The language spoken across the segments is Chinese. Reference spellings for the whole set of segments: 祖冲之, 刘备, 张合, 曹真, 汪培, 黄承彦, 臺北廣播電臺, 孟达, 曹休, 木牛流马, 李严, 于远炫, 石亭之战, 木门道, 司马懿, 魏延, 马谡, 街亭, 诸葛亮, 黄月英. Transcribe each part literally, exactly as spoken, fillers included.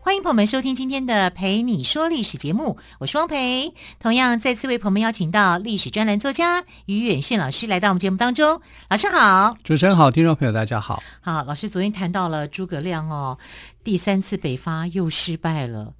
欢迎朋友们收听今天的陪你说历史节目，我是汪培。同样再次为朋友们邀请到历史专栏作家于远炫老师来到我们节目当中。老师好。主持人好，听众朋友大家好。好，老师昨天谈到了诸葛亮哦，第三次北伐又失败了，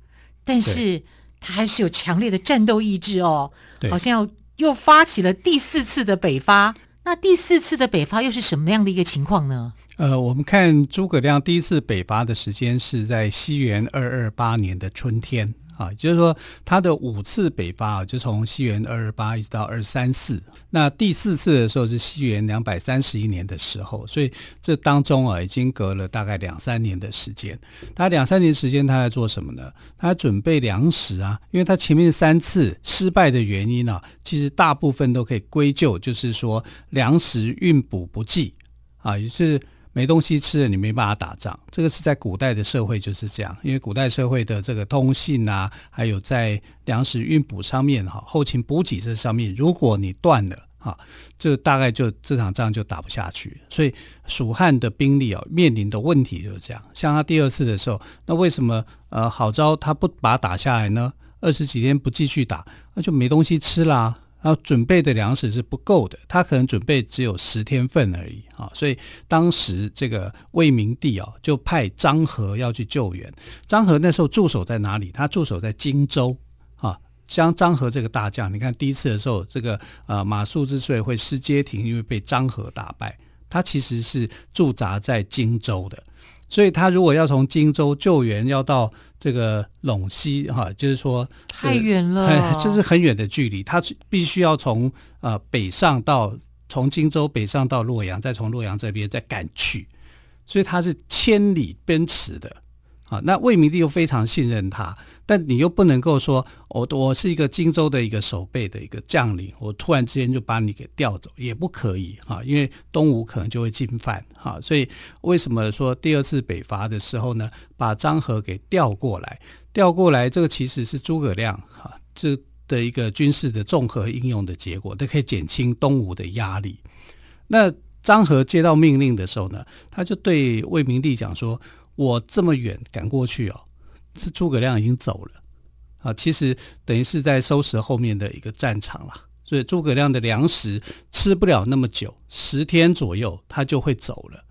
但是他还是有强烈的战斗意志哦，好像又发起了第四次的北伐。那第四次的北伐又是什么样的一个情况呢？呃，我们看诸葛亮第一次北伐的时间是在西元二二八年的春天啊，也就是说他的五次北伐啊，就从西元二二八一直到二三四。那第四次的时候是西元两百三十一年的时候，所以这当中啊，已经隔了大概两三年的时间。他两三年时间他在做什么呢？他准备粮食啊，因为他前面三次失败的原因啊，其实大部分都可以归咎，就是说粮食运补不济啊，于是。没东西吃了你没办法打仗，这个是在古代的社会就是这样，因为古代社会的这个通信啊，还有在粮食运补上面后勤补给这上面，如果你断了啊，这大概就这场仗就打不下去，所以蜀汉的兵力啊、哦、面临的问题就是这样。像他第二次的时候，那为什么呃郝昭他不把他打下来呢？二十几天不继续打，那就没东西吃啦。然后准备的粮食是不够的，他可能准备只有十天份而已啊，所以当时这个魏明帝啊，就派张合要去救援。张合那时候驻守在哪里？他驻守在荆州啊。像张合这个大将，你看第一次的时候，这个呃马谡之所以会失街亭，因为被张合打败，他其实是驻扎在荆州的。所以他如果要从荆州救援，要到这个陇西哈、啊，就是说太远了，这、就是很远的距离。他必须要从呃北上到从荆州北上到洛阳，再从洛阳这边再赶去，所以他是千里奔驰的啊。那魏明帝又非常信任他，但你又不能够说，我、哦、我是一个荆州的一个守备的一个将领，我突然之间就把你给调走，也不可以哈，因为东吴可能就会进犯哈，所以为什么说第二次北伐的时候呢，把张合给调过来，调过来这个其实是诸葛亮哈这的一个军事的综合应用的结果，这可以减轻东吴的压力。那张合接到命令的时候呢，他就对魏明帝讲说，我这么远赶过去哦。是诸葛亮已经走了啊，其实等于是在收拾后面的一个战场啦，所以诸葛亮的粮食吃不了那么久，十天左右他就会走了。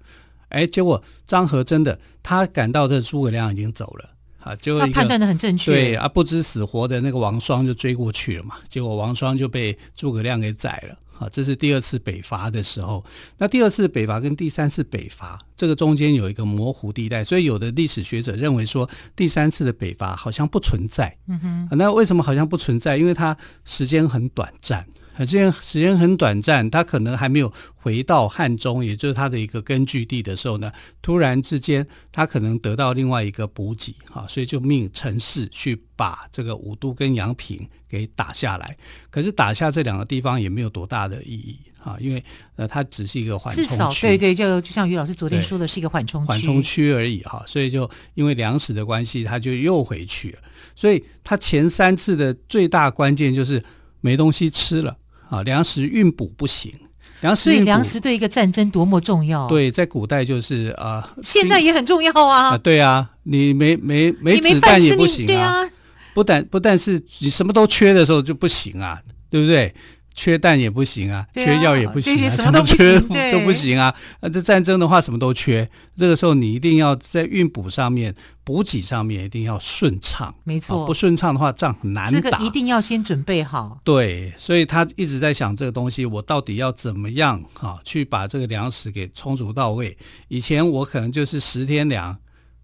哎，结果张合真的他赶到的诸葛亮已经走了啊，结果他判断得很正确，对啊，不知死活的那个王双就追过去了嘛，结果王双就被诸葛亮给宰了。好，这是第二次北伐的时候。那第二次北伐跟第三次北伐这个中间有一个模糊地带，所以有的历史学者认为说第三次的北伐好像不存在。嗯哼，那为什么好像不存在？因为它时间很短暂，时间很短暂，它可能还没有回到汉中，也就是它的一个根据地的时候呢，突然之间它可能得到另外一个补给，所以就命陈氏去把这个武都跟阳平给打下来。可是打下这两个地方也没有多大的意义啊，因为呃，它只是一个缓冲区，至少对对，就就像于老师昨天说的，是一个缓冲区，缓冲区而已哈。所以就因为粮食的关系，它就又回去了。所以它前三次的最大关键就是没东西吃了。啊，粮食运补不行，粮食所以粮食对一个战争多么重要？对，在古代就是啊、呃，现在也很重要啊。啊对啊，你没没没子弹也不行啊。对啊，不但不但是你什么都缺的时候就不行啊，对不对？缺蛋也不行啊，啊缺药也不行啊，什么都缺都不行啊。啊，这战争的话什么都缺，这个时候你一定要在运补上面、补给上面一定要顺畅。没错，啊、不顺畅的话仗很难打。这个一定要先准备好。对，所以他一直在想这个东西，我到底要怎么样啊，去把这个粮食给充足到位。以前我可能就是十天粮，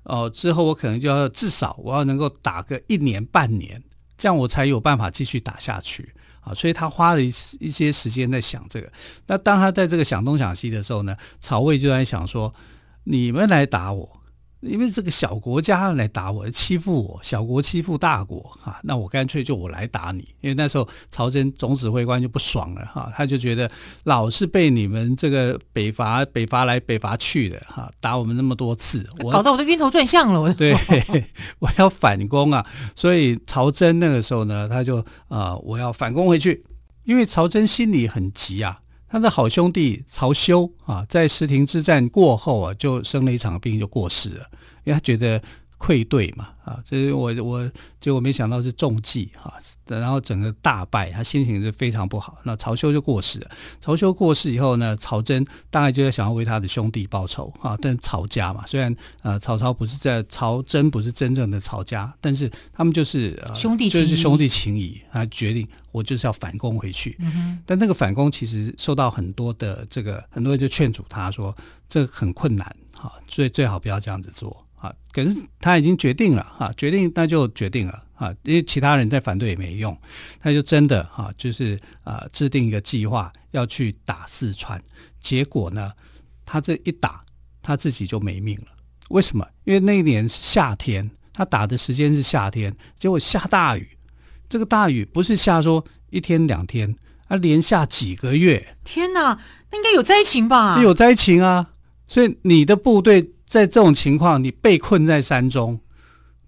哦、呃，之后我可能就要至少我要能够打个一年半年，这样我才有办法继续打下去。啊，所以他花了一些时间在想这个。那当他在这个想东想西的时候呢，曹魏就在想说，你们来打我，因为这个小国家来打我，欺负我，小国欺负大国啊，那我干脆就我来打你。因为那时候曹真总指挥官就不爽了哈、啊，他就觉得老是被你们这个北伐北伐来北伐去的哈、啊，打我们那么多次，我搞到我的晕头转向了。我对，我要反攻啊！所以曹真那个时候呢，他就啊、呃，我要反攻回去，因为曹真心里很急啊。他的好兄弟曹休啊，在石亭之战过后啊，就生了一场病就过世了，因为他觉得愧对嘛啊，这是我我结果没想到是中计哈、啊，然后整个大败，他心情是非常不好。那曹休就过世了，曹休过世以后呢，曹真当然就想要为他的兄弟报仇啊，但曹家嘛，虽然呃曹操不是在曹真不是真正的曹家，但是他们就是、呃、兄弟就是兄弟情谊，他决定。我就是要反攻回去、嗯、但那个反攻其实受到很多的这个很多人就劝阻他说这很困难、啊、所以最好不要这样子做、啊、可是他已经决定了、啊、决定那就决定了、啊、因为其他人在反对也没用，他就真的、啊、就是、呃、制定一个计划要去打四川，结果呢他这一打他自己就没命了。为什么？因为那一年是夏天，他打的时间是夏天，结果下大雨，这个大雨不是下说一天两天，啊，连下几个月。天哪，那应该有灾情吧？有灾情啊！所以你的部队在这种情况，你被困在山中，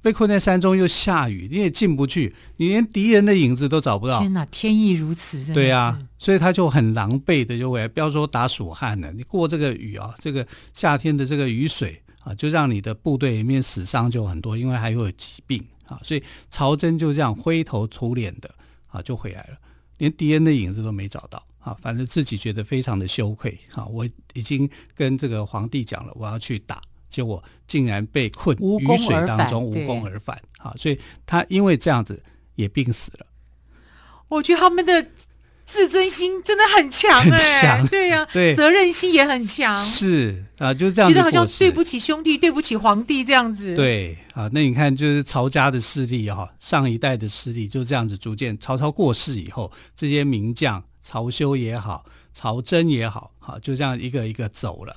被困在山中又下雨，你也进不去，你连敌人的影子都找不到。天哪，天意如此，真的是。对啊，所以他就很狼狈的就回来，不要说打蜀汉了，你过这个雨啊，这个夏天的这个雨水啊，就让你的部队里面死伤就很多，因为还有疾病。啊、所以曹真就这样灰头土脸的、啊、就回来了，连敌人的影子都没找到、啊、反正自己觉得非常的羞愧、啊、我已经跟这个皇帝讲了我要去打，结果竟然被困雨水当中无功而返、啊、所以他因为这样子也病死了。我觉得他们的自尊心真的很强、欸、很强，对啊，对，责任心也很强，是啊，就这样子觉得好像对不起兄弟对不起皇帝这样子。对啊，那你看就是曹家的势力、啊、上一代的势力就这样子逐渐，曹操过世以后这些名将曹休也好曹真也好、啊、就这样一个一个走了。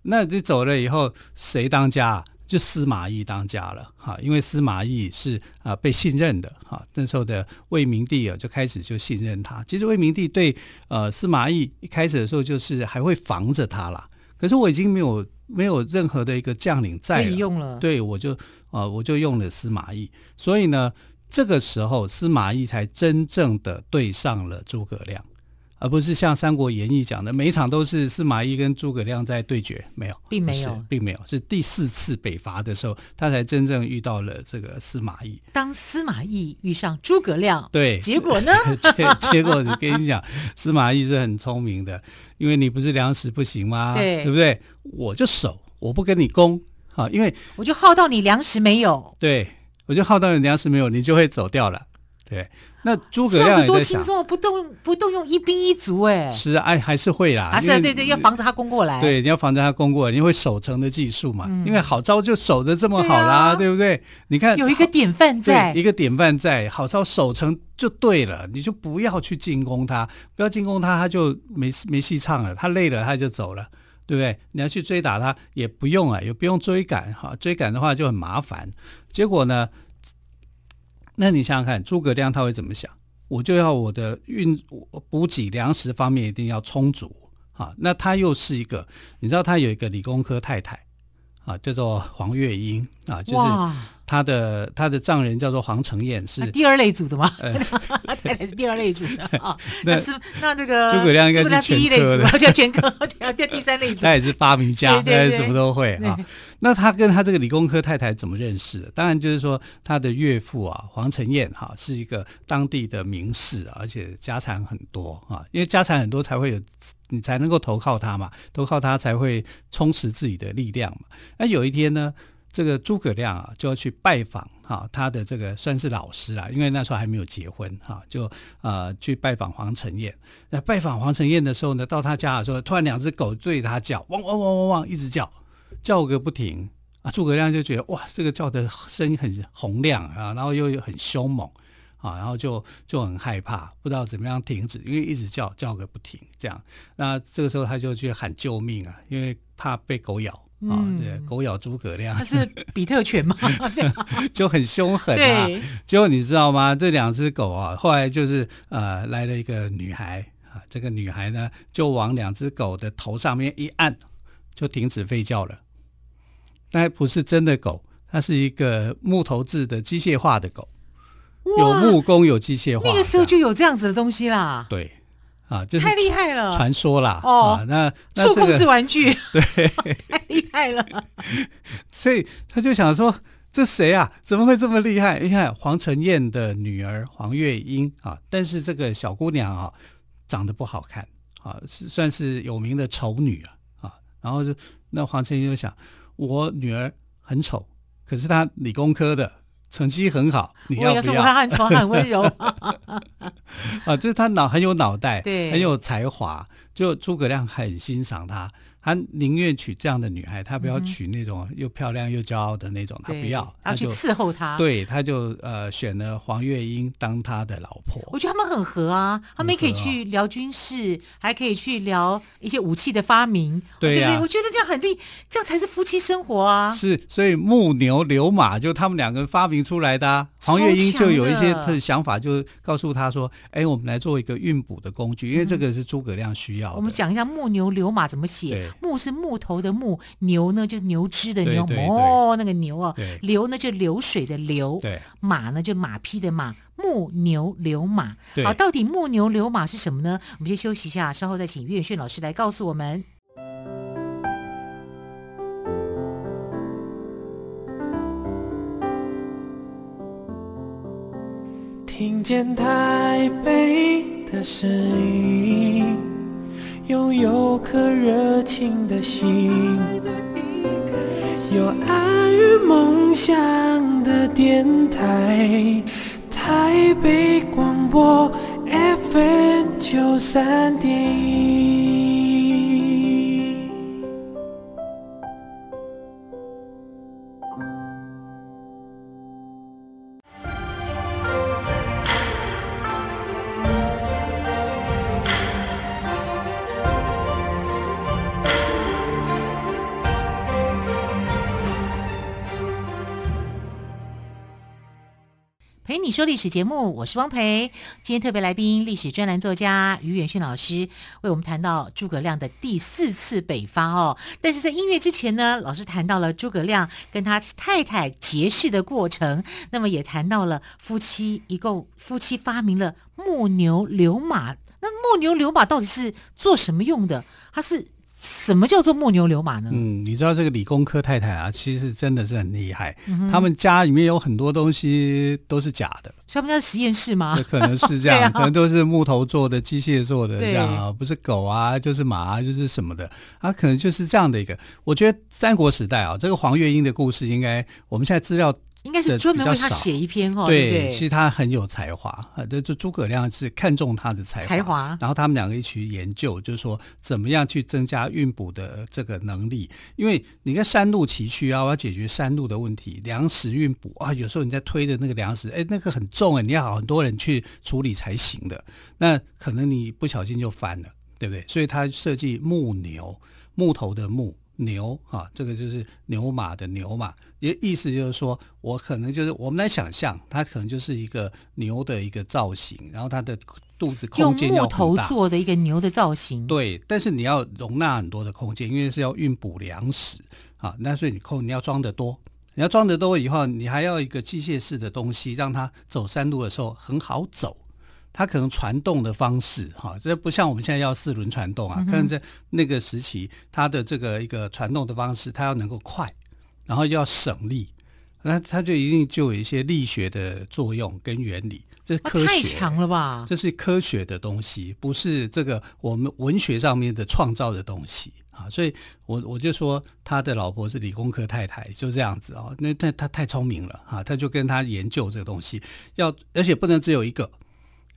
那你走了以后谁当家、啊、就司马懿当家了、啊、因为司马懿是、啊、被信任的、啊、那时候的魏明帝、啊、就开始就信任他。其实魏明帝对、呃、司马懿一开始的时候就是还会防着他啦，可是我已经没有没有任何的一个将领在了，用了，对，我就、呃、我就用了司马懿。所以呢这个时候司马懿才真正的对上了诸葛亮，而不是像三国演义讲的每一场都是司马懿跟诸葛亮在对决，没有，并没有，并没有，是第四次北伐的时候他才真正遇到了这个司马懿。当司马懿遇上诸葛亮，对，结果呢结, 结果我跟你讲司马懿是很聪明的，因为你不是粮食不行吗？ 对, 对不对？我就守，我不跟你攻、啊、因为我就耗到你粮食没有，对，我就耗到你粮食没有，你就会走掉了。对，那诸葛亮也在想，这样子多轻松，不动不动用一兵一卒，哎，是啊，哎，还是会啦，啊，是啊，对对，要防着他攻过来，对，你要防着他攻过来，你会守城的技术嘛、嗯，因为好招就守得这么好啦， 对,、啊、对不对？你看有一个典范在，一个典范在，好招守城就对了，你就不要去进攻他，不要进攻他，他就没没戏唱了，他累了他就走了。对不对？你要去追打他也不用啊，也不用追赶哈、啊，追赶的话就很麻烦。结果呢，那你想想看，诸葛亮他会怎么想？我就要我的运补给粮食方面一定要充足啊。那他又是一个，你知道他有一个理工科太太啊，叫做黄月英啊，就是他的他的丈人叫做黄承彦，是、啊、第二类组的吗？呃、太太是第二类组的啊。那是那这个诸葛亮应该是全科的，叫全科，叫第三类组。他也是发明家，他也什么都会啊。那他跟他这个理工科太太怎么认识的？当然就是说他的岳父啊，黄承彦哈、啊，是一个当地的名士、啊，而且家产很多啊。因为家产很多才会有，你才能够投靠他嘛，投靠他才会充实自己的力量嘛。那有一天呢？这个诸葛亮啊，就要去拜访哈、啊、他的这个算是老师啦，因为那时候还没有结婚哈、啊，就呃去拜访黄承彦。那拜访黄承彦的时候呢，到他家的时候，突然两只狗对他叫，汪汪汪汪汪，一直叫，叫个不停啊。诸葛亮就觉得哇，这个叫的声音很洪亮啊，然后又很凶猛啊，然后就就很害怕，不知道怎么样停止，因为一直叫叫个不停这样。那这个时候他就去喊救命啊，因为怕被狗咬。啊、嗯，这、哦、狗咬诸葛亮，它是比特犬吗？就很凶狠啊！结果你知道吗？这两只狗啊，后来就是呃来了一个女孩啊，这个女孩呢就往两只狗的头上面一按，就停止吠叫了。那不是真的狗，它是一个木头制的机械化的狗，有木工有机械化，那个时候就有这样子的东西啦。对。啊，就是太厉害了，传说啦！哦，啊、那触控式玩具，对，太厉害了。所以他就想说，这谁啊？怎么会这么厉害？你看黄承彦的女儿黄月英啊，但是这个小姑娘啊，长得不好看啊，是算是有名的丑女啊啊。然后就那黄承彦就想，我女儿很丑，可是她理工科的。成绩很好，你要不要？我也是，我很丑，很温柔。啊，就是他脑很有脑袋，对，很有才华。就诸葛亮很欣赏他，他宁愿娶这样的女孩，他不要娶那种又漂亮又骄傲的那种，嗯、他不要，他就要去伺候他。对，他就呃选了黄月英当他的老婆。我觉得他们很合啊，他们也可以去聊军事，哦、还可以去聊一些武器的发明。对呀、啊，我觉得这样很厉，这样才是夫妻生活啊。是，所以木牛流马就他们两个人发明出来的、啊。黄月英就有一些他的想法，就告诉他说：“哎，我们来做一个运补的工具，因为这个是诸葛亮需要的。嗯”我们讲一下木牛流马怎么写。木是木头的木，牛呢就是牛脂的牛，对对对哦，那个牛啊、哦。流呢就流水的流，对马呢就马匹的马。木牛流马，好，到底木牛流马是什么呢？我们先休息一下，稍后再请岳远炫老师来告诉我们。听见台北的声音，拥有颗热情的心，有爱与梦想的电台，台北广播 F M 九三点一。你说历史节目，我是汪培。今天特别来宾，历史专栏作家于远逊老师为我们谈到诸葛亮的第四次北伐哦。但是在音乐之前呢，老师谈到了诸葛亮跟他太太结识的过程，那么也谈到了夫妻一共夫妻发明了木牛流马。那木牛流马到底是做什么用的？它是什么叫做木牛流马呢？嗯，你知道这个理工科太太啊，其实真的是很厉害。嗯、他们家里面有很多东西都是假的，所以他们家是实验室吗？可能是这样，啊、可能都是木头做的、机械做的这样啊，不是狗啊，就是马啊，就是什么的啊，可能就是这样的一个。我觉得三国时代啊，这个黄月英的故事应该我们现在资料。应该是专门为他写一篇哦，对，对对其实他很有才华啊，这诸葛亮是看中他的才华，才华，然后他们两个一起研究，就是说怎么样去增加运补的这个能力，因为你看山路崎岖啊，我要解决山路的问题，粮食运补啊，有时候你在推的那个粮食，哎，那个很重哎，你要很多人去处理才行的，那可能你不小心就翻了，对不对？所以他设计木牛，木头的木。牛啊，这个就是牛马的牛马，也意思就是说，我可能就是我们来想象，它可能就是一个牛的一个造型，然后它的肚子空间要很大，用木头做的一个牛的造型，对，但是你要容纳很多的空间，因为是要运补粮食啊，那所以你空你要装得多，你要装得多以后，你还要一个机械式的东西，让它走山路的时候很好走。它可能传动的方式，哈，这不像我们现在要四轮传动啊。可能在那个时期，它的这个一个传动的方式，它要能够快，然后又要省力，那它就一定就有一些力学的作用跟原理。这是科学，太强了吧？这是科学的东西，不是这个我们文学上面的创造的东西。啊，所以我我就说他的老婆是理工科太太，就这样子啊。那他他太聪明了啊，他就跟他研究这个东西，要而且不能只有一个。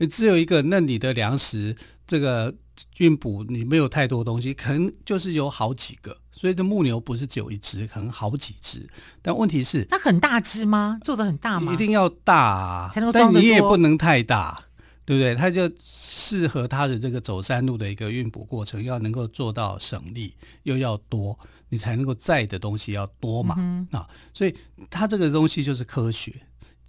你只有一个，那你的粮食这个运补你没有太多东西，可能就是有好几个，所以这木牛不是只有一只，可能好几只。但问题是，它很大只吗？做得很大吗？一定要大、啊，才能够装得多。但你也不能太大，对不对？它就适合它的这个走山路的一个运补过程，要能够做到省力，又要多，你才能够载的东西要多嘛、嗯、啊，所以它这个东西就是科学，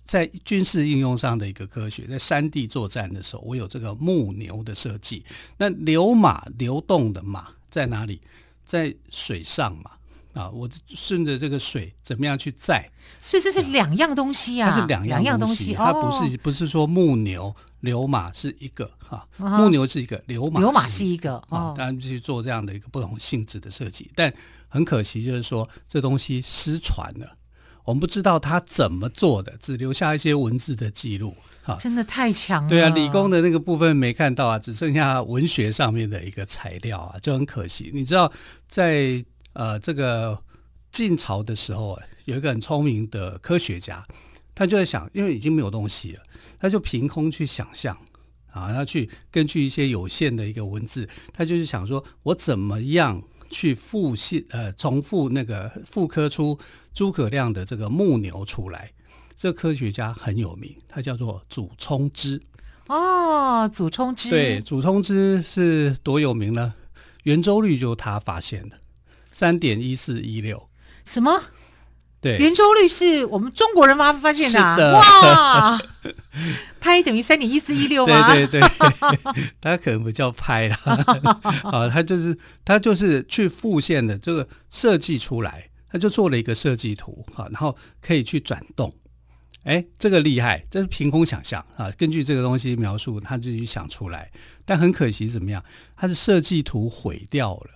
在军事应用上的一个科学。在山地作战的时候，我有这个木牛的设计，那流马流动的马在哪里？在水上嘛，啊，我顺着这个水怎么样去载？所以这是两样东西啊，它是两样东西，它不是、哦、不是说木牛流马是一个哈、啊，木牛是一个，流马流马是一个、哦、啊，当然去做这样的一个不同性质的设计，但很可惜就是说这东西失传了。我们不知道他怎么做的，只留下一些文字的记录、啊、真的太强了。对啊，理工的那个部分没看到啊，只剩下文学上面的一个材料啊，就很可惜。你知道在呃这个晋朝的时候、啊、有一个很聪明的科学家，他就在想，因为已经没有东西了，他就凭空去想象啊，他去根据一些有限的一个文字，他就是想说我怎么样去复现呃重复那个复刻出诸葛亮的这个木牛出来。这科学家很有名，他叫做祖冲之。哦，祖冲之。对，祖冲之是多有名呢？圆周率就是他发现的， 三点一四一六。什么？对，圆周率是我们中国人吗发现的、啊、是的。哇，派等于 三点一四一六 吗？对对对，他可能不叫派啦啊，他就是他就是去复现的这个设计出来，他就做了一个设计图啊，然后可以去转动。哎，这个厉害，这是凭空想象啊，根据这个东西描述他自己想出来，但很可惜怎么样，他的设计图毁掉了。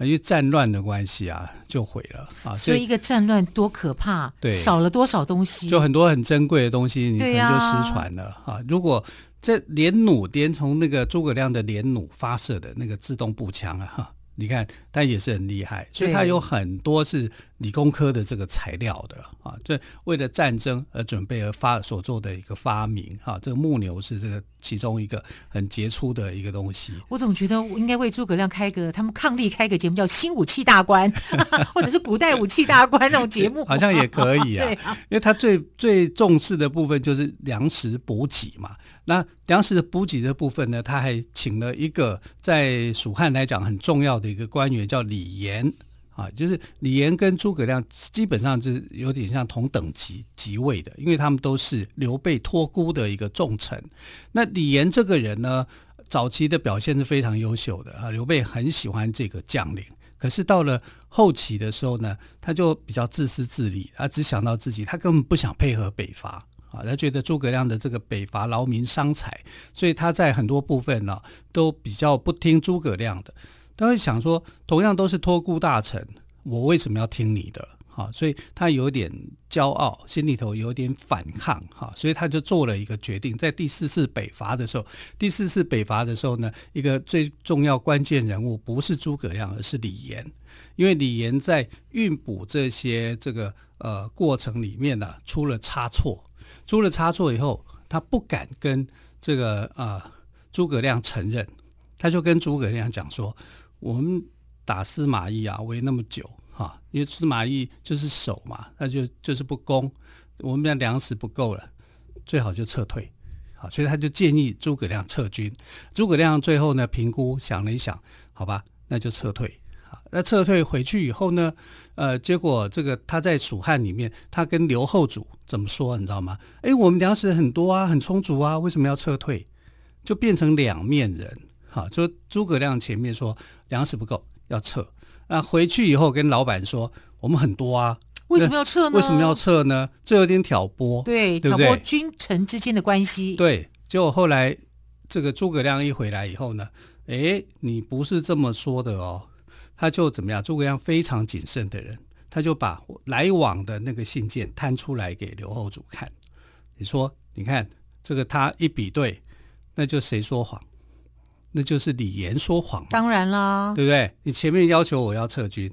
因为战乱的关系啊，就毁了、啊、所以一个战乱多可怕，对，少了多少东西，就很多很珍贵的东西你可能就失传了、啊啊、如果这连弩，连从那个诸葛亮的连弩发射的那个自动步枪啊，啊你看但也是很厉害，所以它有很多是理工科的这个材料的啊，这为了战争而准备而发所做的一个发明啊，这个木牛是这个其中一个很杰出的一个东西。我总觉得我应该为诸葛亮开个他们抗力开个节目叫新武器大观或者是古代武器大观那种节目好像也可以啊，因为他最最重视的部分就是粮食补给嘛，那粮食的补给的部分呢，他还请了一个在蜀汉来讲很重要的一个官员叫李严啊，就是李严跟诸葛亮基本上就是有点像同等级级位的，因为他们都是刘备托孤的一个重臣。那李严这个人呢，早期的表现是非常优秀的啊，刘备很喜欢这个将领，可是到了后期的时候呢，他就比较自私自利，他只想到自己，他根本不想配合北伐。啊、他觉得诸葛亮的这个北伐劳民伤财，所以他在很多部分、啊、都比较不听诸葛亮的，他会想说同样都是托孤大臣，我为什么要听你的、啊、所以他有点骄傲，心里头有点反抗、啊、所以他就做了一个决定，在第四次北伐的时候第四次北伐的时候呢，一个最重要关键人物不是诸葛亮而是李严，因为李严在运补这些这个呃过程里面呢、啊、出了差错，出了差错以后，他不敢跟这个呃诸葛亮承认，他就跟诸葛亮讲说：“我们打司马懿啊，围那么久哈、啊，因为司马懿就是守嘛，那就就是不攻，我们的粮食不够了，最好就撤退。”好，所以他就建议诸葛亮撤军。诸葛亮最后呢评估想了一想，好吧，那就撤退。那撤退回去以后呢，呃，结果这个他在蜀汉里面，他跟刘后主怎么说，你知道吗？哎，我们粮食很多啊，很充足啊，为什么要撤退？就变成两面人，哈，就诸葛亮前面说粮食不够要撤，那回去以后跟老板说我们很多啊。为什么要撤呢？为什么要撤呢？这有点挑拨，对，对不对？挑拨君臣之间的关系。对，结果后来这个诸葛亮一回来以后呢，哎，你不是这么说的哦。他就怎么样，诸葛亮非常谨慎的人，他就把来往的那个信件摊出来给刘后主看，你说你看这个，他一比对，那就谁说谎？那就是李严说谎，当然啦，对不对？你前面要求我要撤军，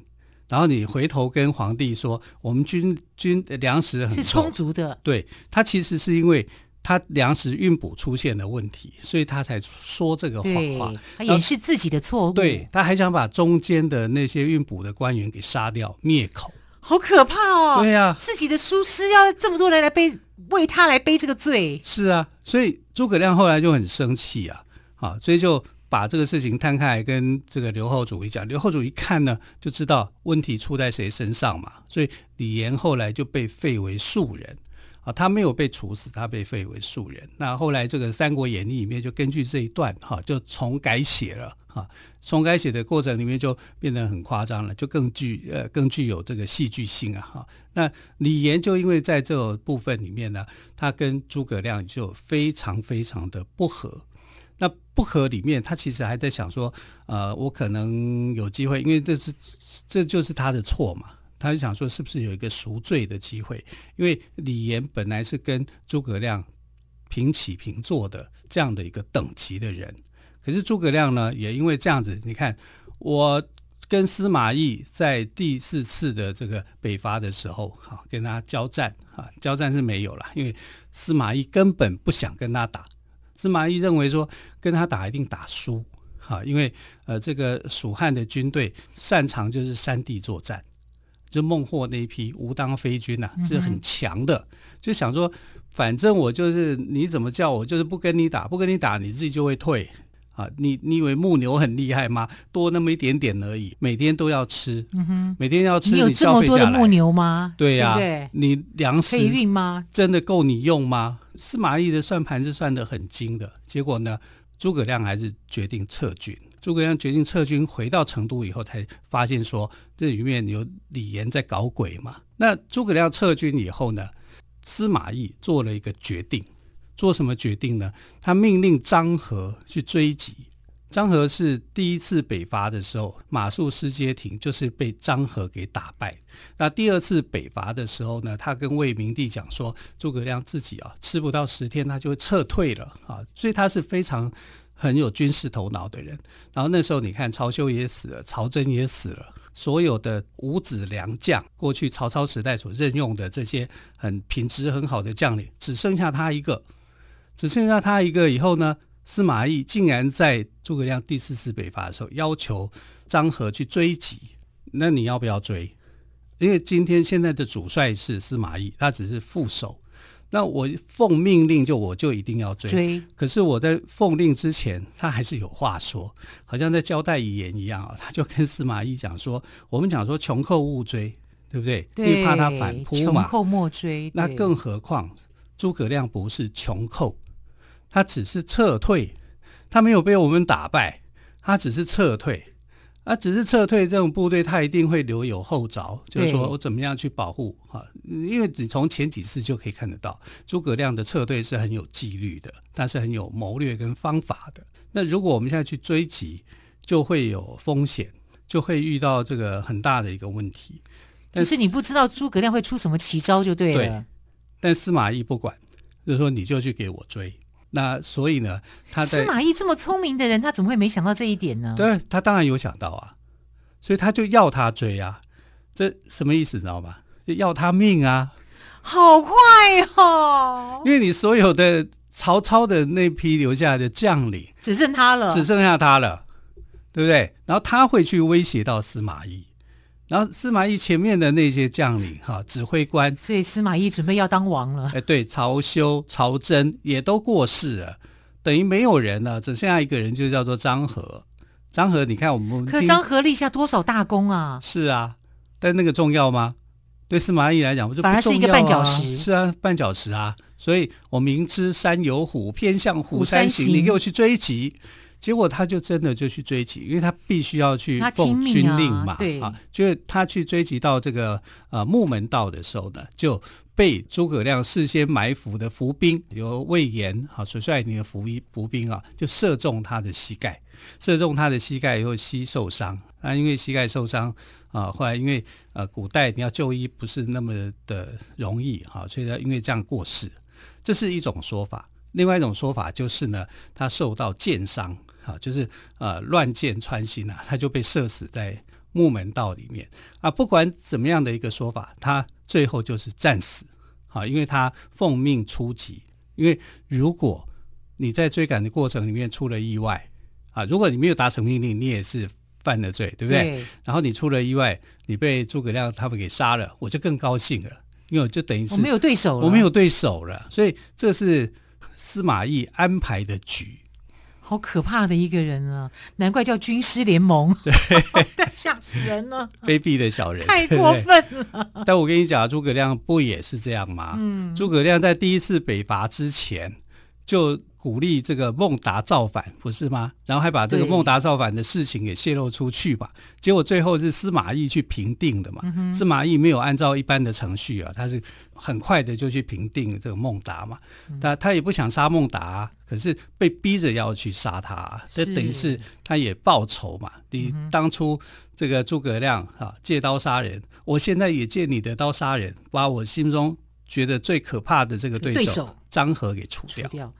然后你回头跟皇帝说我们军军粮食很是充足的，对，他其实是因为他粮食运补出现了问题，所以他才说这个谎话，他掩饰自己的错误。对，他还想把中间的那些运补的官员给杀掉灭口，好可怕哦！对呀、啊，自己的疏失要这么多人来背为他来背这个罪。是啊，所以诸葛亮后来就很生气啊，啊所以就把这个事情摊开来跟这个刘后主一讲，刘后主一看呢就知道问题出在谁身上嘛，所以李严后来就被废为庶人啊，他没有被处死，他被废为庶人。那后来这个《三国演义》里面就根据这一段哈，就重改写了哈。重改写的过程里面就变得很夸张了，就更具呃更具有这个戏剧性啊哈。那李严就因为在这个部分里面呢，他跟诸葛亮就非常非常的不合。那不合里面，他其实还在想说，呃，我可能有机会，因为这是这就是他的错嘛。他就想说是不是有一个赎罪的机会，因为李严本来是跟诸葛亮平起平坐的这样的一个等级的人，可是诸葛亮呢也因为这样子，你看我跟司马懿在第四次的这个北伐的时候、啊、跟他交战、啊、交战是没有了，因为司马懿根本不想跟他打，司马懿认为说跟他打一定打输、啊、因为、呃、这个蜀汉的军队擅长就是山地作战，就孟获那一批吴当飞军啊是很强的、嗯、就想说反正我就是你怎么叫我就是不跟你打，不跟你打你自己就会退啊！你你以为木牛很厉害吗？多那么一点点而已，每天都要吃、嗯、哼每天要吃，你消费下来你有这么多的木牛吗？对呀、啊，对不对？你粮食可以运吗？真的够你用吗？司马懿的算盘是算得很精的，结果呢诸葛亮还是决定撤军。诸葛亮决定撤军，回到成都以后才发现说这里面有李严在搞鬼嘛。那诸葛亮撤军以后呢，司马懿做了一个决定，做什么决定呢？他命令张合去追击。张合是第一次北伐的时候马谡失街亭就是被张合给打败，那第二次北伐的时候呢，他跟魏明帝讲说诸葛亮自己啊吃不到十天他就会撤退了啊，所以他是非常很有军事头脑的人。然后那时候你看曹休也死了，曹真也死了，所有的五子良将过去曹操时代所任用的这些很品质很好的将领只剩下他一个，只剩下他一个以后呢，司马懿竟然在诸葛亮第四次北伐的时候要求张合去追击。那你要不要追？因为今天现在的主帅是司马懿，他只是副手，那我奉命令就我就一定要 追, 追可是我在奉令之前他还是有话说，好像在交代遗言一样、啊、他就跟司马懿讲说，我们讲说穷寇勿追，对不 对, 对因为怕他反扑嘛，穷寇莫追。那更何况诸葛亮不是穷寇，他只是撤退，他没有被我们打败，他只是撤退啊，只是撤退，这种部队他一定会留有后着，就是说我怎么样去保护啊？因为你从前几次就可以看得到，诸葛亮的撤退是很有纪律的，但是很有谋略跟方法的。那如果我们现在去追击，就会有风险，就会遇到这个很大的一个问题。但是就是你不知道诸葛亮会出什么奇招就对了。对，但司马懿不管，就是说你就去给我追。那所以呢，他在司马懿这么聪明的人，他怎么会没想到这一点呢？对，他当然有想到啊，所以他就要他追啊，这什么意思你知道吗？就要他命啊！好快哦！因为你所有的曹操的那批留下来的将领，只剩他了，只剩下他了，对不对？然后他会去威胁到司马懿。然后司马懿前面的那些将领哈，指挥官，所以司马懿准备要当王了。哎，对，曹休、曹真也都过世了，等于没有人了，只剩下一个人，就叫做张合。张合，你看我们可张合立下多少大功啊？是啊，但那个重要吗？对司马懿来讲，就不重要啊，反而是一个绊脚石。是啊，绊脚石啊。所以我明知山有虎，偏向虎山行，你给我去追击。结果他就真的就去追击，因为他必须要去奉军令嘛，对啊，就是他去追击到这个呃木门道的时候呢，就被诸葛亮事先埋伏的伏兵，由魏延啊所率领的伏伏兵啊，就射中他的膝盖，射中他的膝盖以后膝受伤，啊，因为膝盖受伤啊，后来因为呃古代你要就医不是那么的容易啊，所以他因为这样过世，这是一种说法。另外一种说法就是呢，他受到箭伤。啊，就是呃乱箭穿心啊，他就被射死在木门道里面啊。不管怎么样的一个说法，他最后就是战死啊，因为他奉命出击。因为如果你在追赶的过程里面出了意外啊，如果你没有达成命令，你也是犯了罪，对不对？对。然后你出了意外，你被诸葛亮他们给杀了，我就更高兴了。因为就等于是我没有对手了，我没有对手了，所以这是司马懿安排的局。好可怕的一个人啊，难怪叫军师联盟，吓死人了，卑鄙的小人，太过分了。但我跟你讲，诸葛亮不也是这样吗？嗯，诸葛亮在第一次北伐之前就鼓励这个孟达造反，不是吗？然后还把这个孟达造反的事情给泄露出去吧，结果最后是司马懿去平定的嘛。嗯，司马懿没有按照一般的程序啊，他是很快的就去平定这个孟达嘛。嗯，他, 他也不想杀孟达啊，可是被逼着要去杀他啊，这等于是他也报仇嘛。你当初这个诸葛亮啊借刀杀人，我现在也借你的刀杀人，把我心中觉得最可怕的这个对手张合给除掉。除掉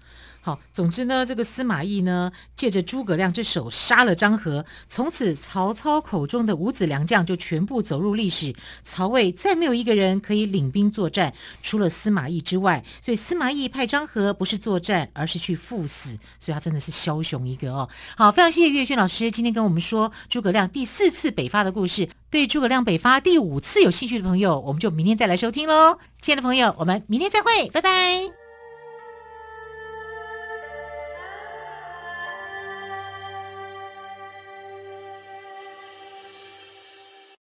好，总之呢，这个司马懿呢，借着诸葛亮之手杀了张合，从此曹操口中的五子良将就全部走入历史。曹魏再没有一个人可以领兵作战，除了司马懿之外。所以司马懿派张合不是作战，而是去赴死，所以他真的是枭雄一个哦。好，非常谢谢岳轩老师今天跟我们说诸葛亮第四次北伐的故事。对诸葛亮北伐第五次有兴趣的朋友，我们就明天再来收听咯。亲爱的朋友，我们明天再会，拜拜。